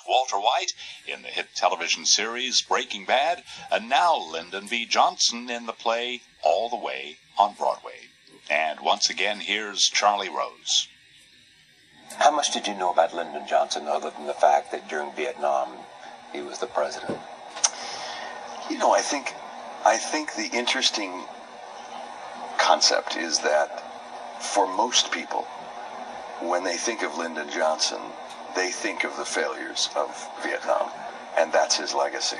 as Walter White in the hit television series Breaking Bad, and now Lyndon B. Johnson in the play All the Way on Broadway. And once again, here's Charlie Rose. How much did you know about Lyndon Johnson other than the fact that during Vietnam he was the president? You know, I think the interesting concept is that for most people, when they think of Lyndon Johnson, they think of the failures of Vietnam, and that's his legacy.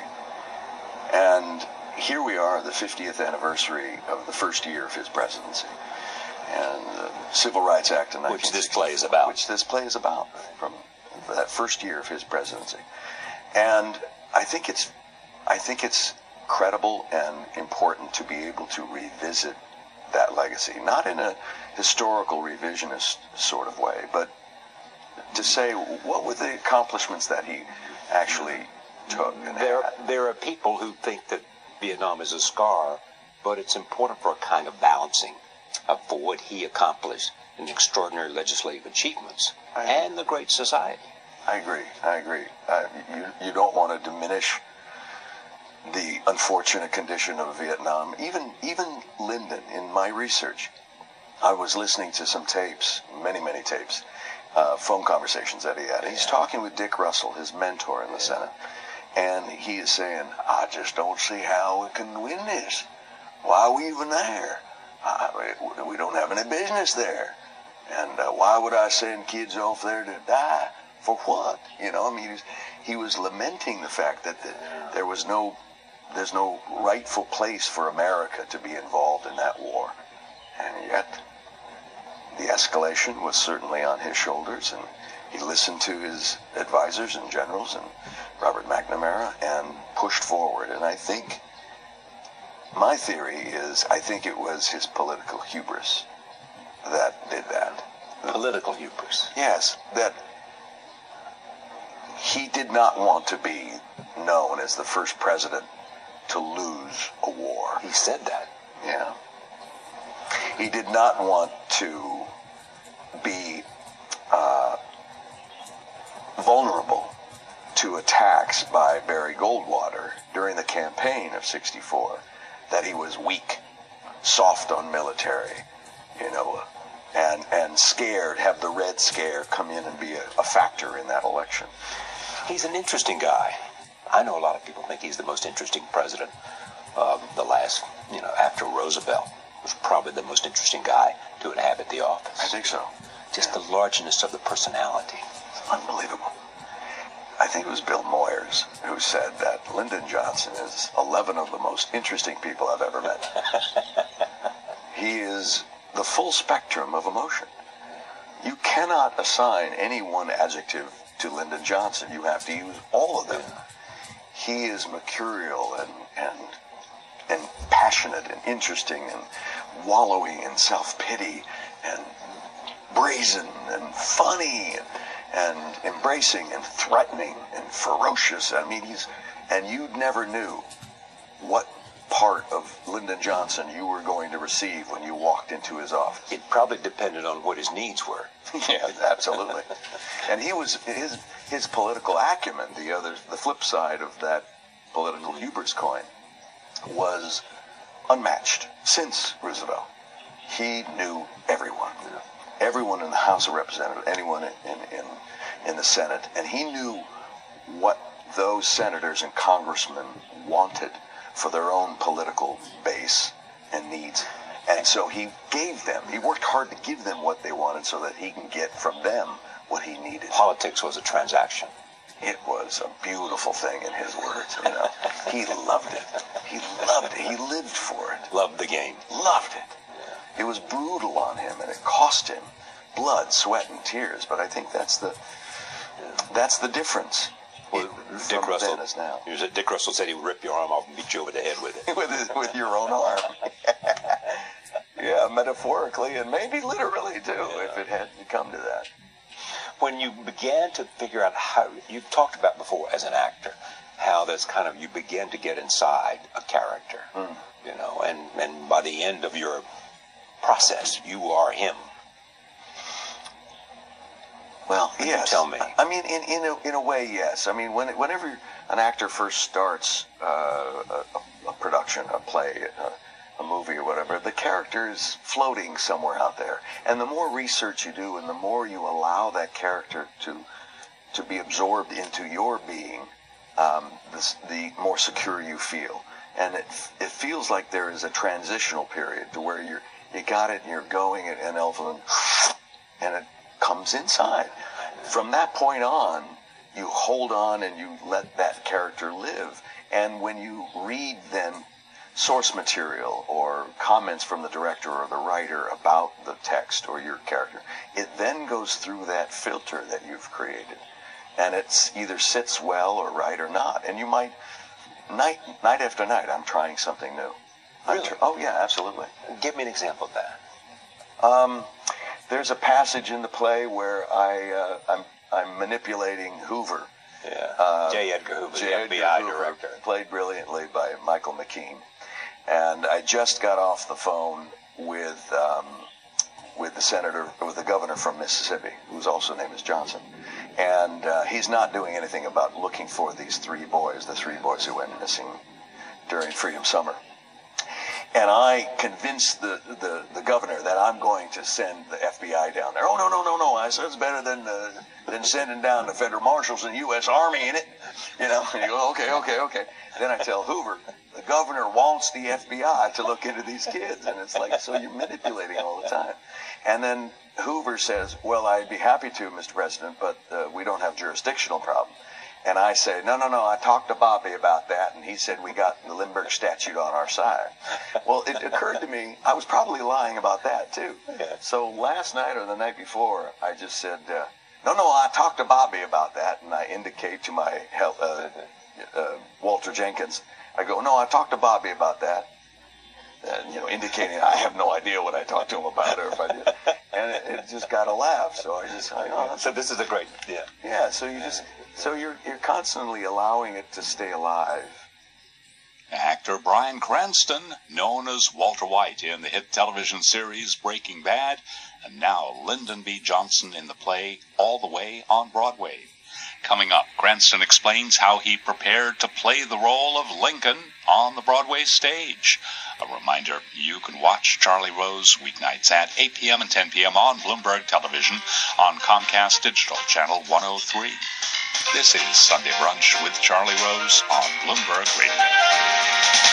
And here we are, the 50th anniversary of the first year of his presidency, and the Civil Rights Act of 1964, which this play is about, from that first year of his presidency. And I think it's credible and important to be able to revisit that legacy, not in a historical revisionist sort of way, but to say what were the accomplishments that he actually took. And there are people who think that Vietnam is a scar, but it's important for a kind of balancing for what he accomplished in extraordinary legislative achievements and the great society. I agree. You don't want to diminish the unfortunate condition of Vietnam. Even Lyndon, in my research, I was listening to some tapes, many tapes, phone conversations that he had. He's talking with Dick Russell, his mentor in the Senate, and he is saying, I just don't see how we can win this. Why are we even there? We don't have any business there. And why would I send kids off there to die? For what? You know, I mean, he was lamenting the fact that there's no rightful place for America to be involved in that war. And yet, the escalation was certainly on his shoulders, and he listened to his advisors and generals and Robert McNamara and pushed forward. And I think, my theory is, I think it was his political hubris that did that. Political hubris? Yes, that he did not want to be known as the first president to lose a war. He said that. Yeah. He did not want to be vulnerable to attacks by Barry Goldwater during the campaign of 64, that he was weak, soft on military, you know, and scared, have the Red Scare come in and be a factor in that election. He's an interesting guy. I know a lot of people think he's the most interesting president of the last, after Roosevelt. Was probably the most interesting guy to inhabit the office. I think so. Just the largeness of the personality. Unbelievable. I think it was Bill Moyers who said that Lyndon Johnson is 11 of the most interesting people I've ever met. He is the full spectrum of emotion. You cannot assign any one adjective to Lyndon Johnson. You have to use all of them. He is mercurial and passionate and interesting and wallowing in self-pity and brazen and funny and embracing and threatening and ferocious. I mean, you never knew what part of Lyndon Johnson you were going to receive when you walked into his office. It probably depended on what his needs were. Yeah, absolutely. And he was his political acumen, the flip side of that political hubris coin, was unmatched since Roosevelt. He knew everyone. Everyone in the House of Representatives, anyone in the Senate, and he knew what those senators and congressmen wanted for their own political base and needs. And so he worked hard to give them what they wanted so that he can get from them what he needed. Politics was a transaction. It was a beautiful thing, in his words. He loved it. He loved it. He lived for it. Loved the game. Loved it. Yeah. It was brutal on him, and it cost him blood, sweat, and tears. But I think that's the difference. Well, Dick Russell. Now. Dick Russell said he would rip your arm off and beat you over the head with it. with your own arm. Yeah, metaphorically and maybe literally too, if it had come to that. When you began to figure out how, you've talked about before as an actor, how that's kind of, you begin to get inside a character, and by the end of your process, you are him. Well, yes. Tell me. I mean, in a way, yes. I mean, whenever an actor first starts a production, a play, a movie or whatever, the character is floating somewhere out there. And the more research you do and the more you allow that character to be absorbed into your being, the more secure you feel. And it feels like there is a transitional period to where you got it and you're going at an elf and it comes inside. From that point on, you hold on and you let that character live. And when you read then source material or comments from the director or the writer about the text or your character, it then goes through that filter that you've created. And it either sits well or right or not. And you might, night after night, I'm trying something new. Really? Oh, yeah, absolutely. Give me an example of that. There's a passage in the play where I'm manipulating Hoover. Yeah. J. Edgar Hoover, the FBI director. Played brilliantly by Michael McKean. And I just got off the phone with the governor from Mississippi, whose also name is Johnson. And he's not doing anything about looking for these the three boys who went missing during Freedom Summer. And I convinced the governor that I'm going to send the FBI down there. Oh, no. I said, it's better than sending down the federal marshals and U.S. Army in it. You know, and you go, okay. Then I tell Hoover, the governor wants the FBI to look into these kids. And it's like, so you're manipulating all the time. And then Hoover says, well, I'd be happy to, Mr. President, but we don't have jurisdictional problem. And I say, no, I talked to Bobby about that, and he said we got the Lindbergh statute on our side. Well, it occurred to me, I was probably lying about that, too. Yeah. So last night or the night before, I just said, no, I talked to Bobby about that, and I indicate to my Walter Jenkins, I go, no, I talked to Bobby about that, and, indicating I have no idea what I talked to him about or if I did. And it just got a laugh, so I just... So this is a great... Yeah. Yeah, so you just... So you're constantly allowing it to stay alive. Actor Bryan Cranston, known as Walter White in the hit television series Breaking Bad, and now Lyndon B. Johnson in the play All the Way on Broadway. Coming up, Cranston explains how he prepared to play the role of Lincoln on the Broadway stage. A reminder, you can watch Charlie Rose weeknights at 8 p.m. and 10 p.m. on Bloomberg Television on Comcast Digital Channel 103. This is Sunday Brunch with Charlie Rose on Bloomberg Radio.